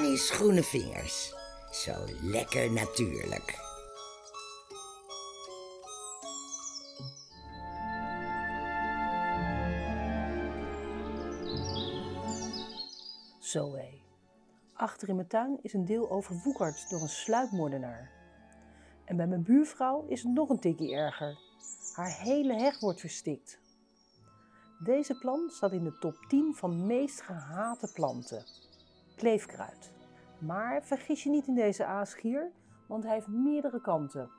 Arnie's Groene Vingers. Zo lekker natuurlijk. Zoé. Achter in mijn tuin is een deel overwoekerd door een sluipmoordenaar. En bij mijn buurvrouw is het nog een tikje erger. Haar hele heg wordt verstikt. Deze plant staat in de top 10 van meest gehate planten. Kleefkruid. Maar vergis je niet in deze aasgier, want hij heeft meerdere kanten.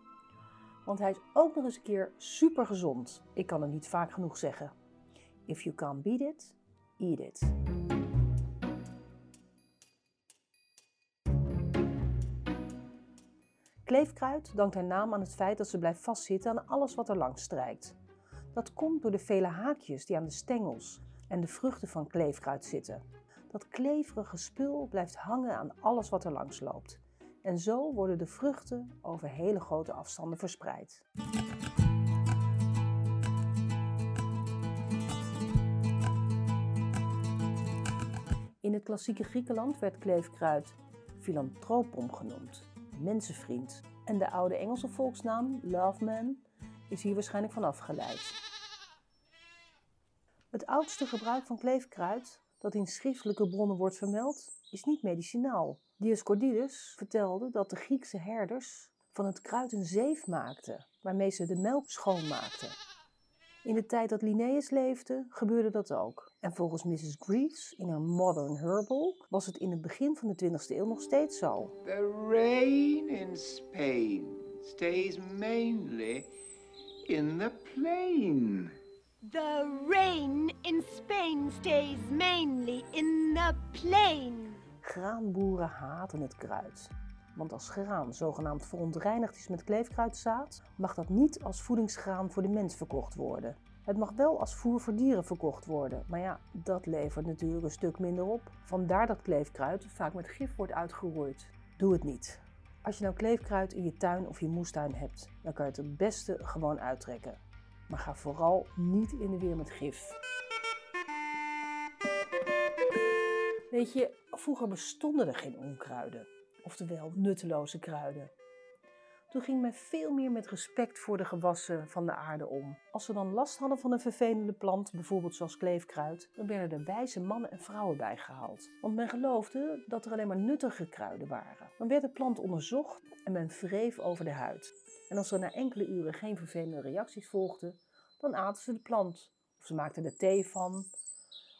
Want hij is ook nog eens een keer super gezond. Ik kan het niet vaak genoeg zeggen. If you can't beat it, eat it. Kleefkruid dankt haar naam aan het feit dat ze blijft vastzitten aan alles wat er langs strijkt. Dat komt door de vele haakjes die aan de stengels en de vruchten van kleefkruid zitten. Dat kleverige spul blijft hangen aan alles wat er langs loopt. En zo worden de vruchten over hele grote afstanden verspreid. In het klassieke Griekenland werd kleefkruid filantropom genoemd, mensenvriend. En de oude Engelse volksnaam, love man, is hier waarschijnlijk van afgeleid. Het oudste gebruik van kleefkruid, dat in schriftelijke bronnen wordt vermeld, is niet medicinaal. Dioscorides vertelde dat de Griekse herders van het kruid een zeef maakten, waarmee ze de melk schoonmaakten. In de tijd dat Linnaeus leefde, gebeurde dat ook. En volgens Mrs. Greaves in haar Modern Herbal was het in het begin van de 20e eeuw nog steeds zo. The rain in Spain stays mainly in the plain. The rain in Spain stays mainly in the plain. Graanboeren haten het kruid. Want als graan zogenaamd verontreinigd is met kleefkruidzaad, mag dat niet als voedingsgraan voor de mens verkocht worden. Het mag wel als voer voor dieren verkocht worden, maar ja, dat levert natuurlijk een stuk minder op. Vandaar dat kleefkruid vaak met gif wordt uitgeroeid. Doe het niet. Als je nou kleefkruid in je tuin of je moestuin hebt, dan kan je het het beste gewoon uittrekken. Maar ga vooral niet in de weer met gif. Weet je, vroeger bestonden er geen onkruiden. Oftewel nutteloze kruiden. Toen ging men veel meer met respect voor de gewassen van de aarde om. Als ze dan last hadden van een vervelende plant, bijvoorbeeld zoals kleefkruid, dan werden er wijze mannen en vrouwen bijgehaald. Want men geloofde dat er alleen maar nuttige kruiden waren. Dan werd de plant onderzocht en men wreef over de huid. En als er na enkele uren geen vervelende reacties volgden, dan aten ze de plant. Of ze maakten er thee van,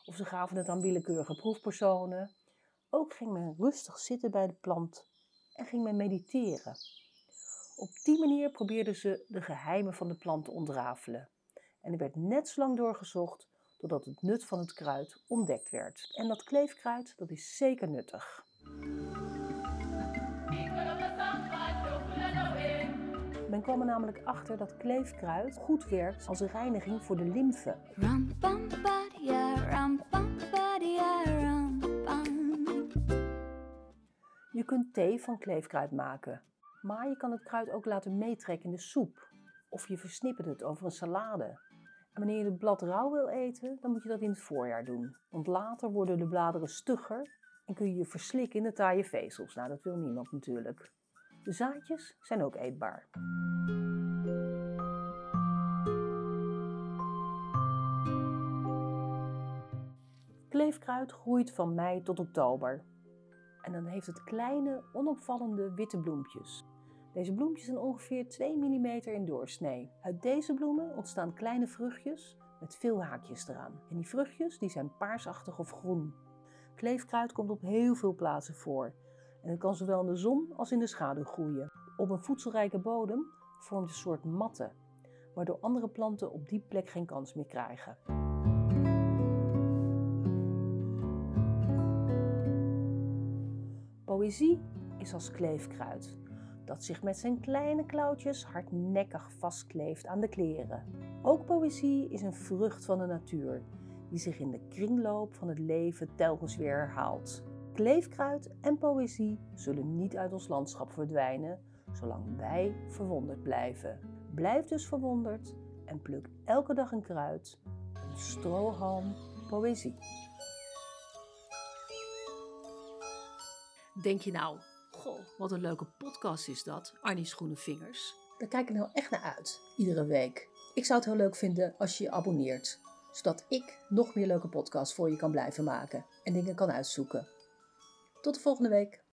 of ze gaven het aan willekeurige proefpersonen. Ook ging men rustig zitten bij de plant en ging men mediteren. Op die manier probeerden ze de geheimen van de plant te ontrafelen. En er werd net zo lang doorgezocht totdat het nut van het kruid ontdekt werd. En dat kleefkruid, dat is zeker nuttig. Men kwam er namelijk achter dat kleefkruid goed werkt als reiniging voor de lymfe. Je kunt thee van kleefkruid maken, maar je kan het kruid ook laten meetrekken in de soep. Of je versnippert het over een salade. En wanneer je het blad rauw wil eten, dan moet je dat in het voorjaar doen. Want later worden de bladeren stugger en kun je je verslikken in de taaie vezels. Nou, dat wil niemand natuurlijk. De zaadjes zijn ook eetbaar. Kleefkruid groeit van mei tot oktober. En dan heeft het kleine, onopvallende witte bloempjes. Deze bloempjes zijn ongeveer 2 mm in doorsnee. Uit deze bloemen ontstaan kleine vruchtjes met veel haakjes eraan. En die vruchtjes die zijn paarsachtig of groen. Kleefkruid komt op heel veel plaatsen voor. En het kan zowel in de zon als in de schaduw groeien. Op een voedselrijke bodem vormt een soort matten, waardoor andere planten op die plek geen kans meer krijgen. Poëzie is als kleefkruid, dat zich met zijn kleine klauwtjes hardnekkig vastkleeft aan de kleren. Ook poëzie is een vrucht van de natuur, die zich in de kringloop van het leven telkens weer herhaalt. Kleefkruid en poëzie zullen niet uit ons landschap verdwijnen, zolang wij verwonderd blijven. Blijf dus verwonderd en pluk elke dag een kruid, een strohalm poëzie. Denk je nou, goh, wat een leuke podcast is dat, Arnie's Groene Vingers. Daar kijk ik nou echt naar uit, iedere week. Ik zou het heel leuk vinden als je je abonneert, zodat ik nog meer leuke podcasts voor je kan blijven maken en dingen kan uitzoeken. Tot de volgende week.